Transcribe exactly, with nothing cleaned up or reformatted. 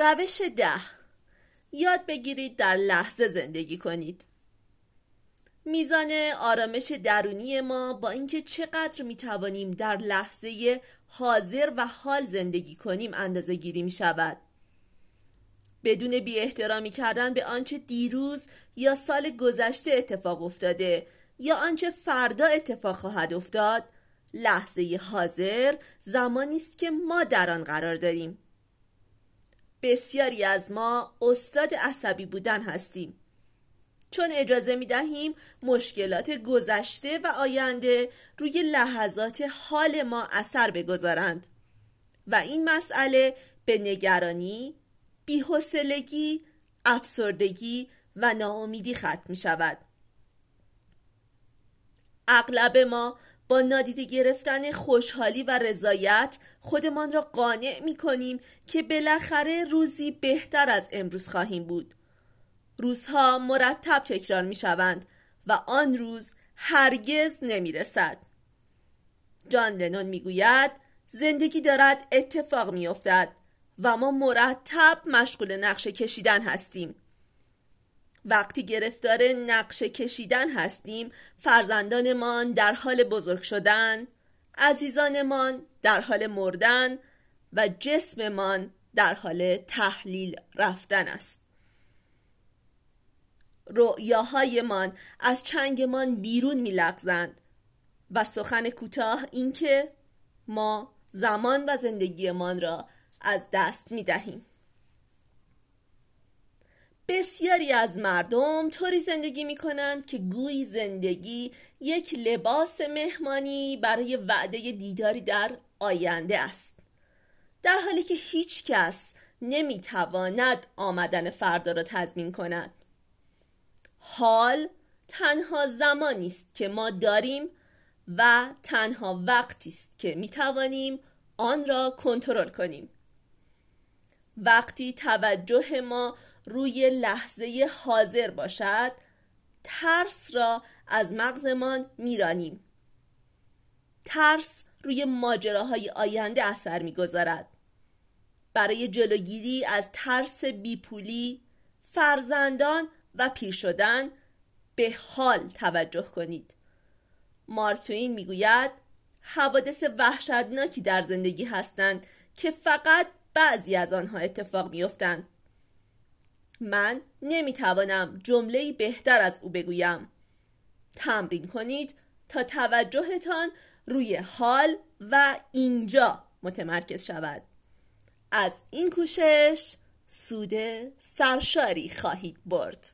روش ده: یاد بگیرید در لحظه زندگی کنید. میزان آرامش درونی ما با اینکه چقدر میتوانیم در لحظه حاضر و حال زندگی کنیم اندازه گیری میشود. بدون بی احترامی کردن به آنچه دیروز یا سال گذشته اتفاق افتاده یا آنچه فردا اتفاق خواهد افتاد، لحظه حاضر زمانی است که ما در آن قرار داریم. بسیاری از ما استاد عصبی بودن هستیم، چون اجازه می دهیم مشکلات گذشته و آینده روی لحظات حال ما اثر بگذارند و این مسئله به نگرانی، بی‌حوصلگی، افسردگی و ناامیدی ختم می شود. اغلب ما با نادیده گرفتن خوشحالی و رضایت خودمان را قانع می کنیم که بالاخره روزی بهتر از امروز خواهیم بود. روزها مرتب تکرار می شوند و آن روز هرگز نمی رسد. جان لنون می گوید زندگی دارد اتفاق می افتد و ما مرتب مشغول نقشه کشیدن هستیم. وقتی گرفتار نقشه کشیدن هستیم، فرزندانمان در حال بزرگ شدن، عزیزانمان در حال مردن و جسممان در حال تحلیل رفتن است. رؤیاهایمان از چنگمان بیرون میلغزند و سخن کوتاه این که ما زمان و زندگیمان را از دست میدهیم. بسیاری از مردم طوری زندگی میکنند که گویی زندگی یک لباس مهمانی برای وعده دیداری در آینده است، در حالی که هیچ کس نمیتواند آمدن فردا را تضمین کند. حال تنها زمانی است که ما داریم و تنها وقتی است که میتوانیم آن را کنترل کنیم. وقتی توجه ما روی لحظه حاضر باشد، ترس را از مغزمان میرانیم. ترس روی ماجراهای آینده اثر میگذارد. برای جلوگیری از ترس بیپولی، فرزندان و پیر شدن به حال توجه کنید. مارتوین میگوید حوادث وحشتناکی در زندگی هستند که فقط بعضی از آنها اتفاق میافتند. من نمیتوانم جمله‌ای بهتر از او بگویم. تمرین کنید تا توجهتان روی حال و اینجا متمرکز شود. از این کوشش سود سرشاری خواهید برد.